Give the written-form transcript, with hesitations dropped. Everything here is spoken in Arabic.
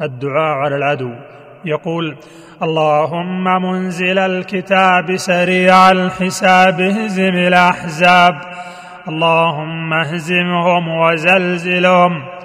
الدعاء على العدو. يقول: اللهم منزل الكتاب سريع الحساب اهزم الأحزاب، اللهم اهزمهم وزلزلهم،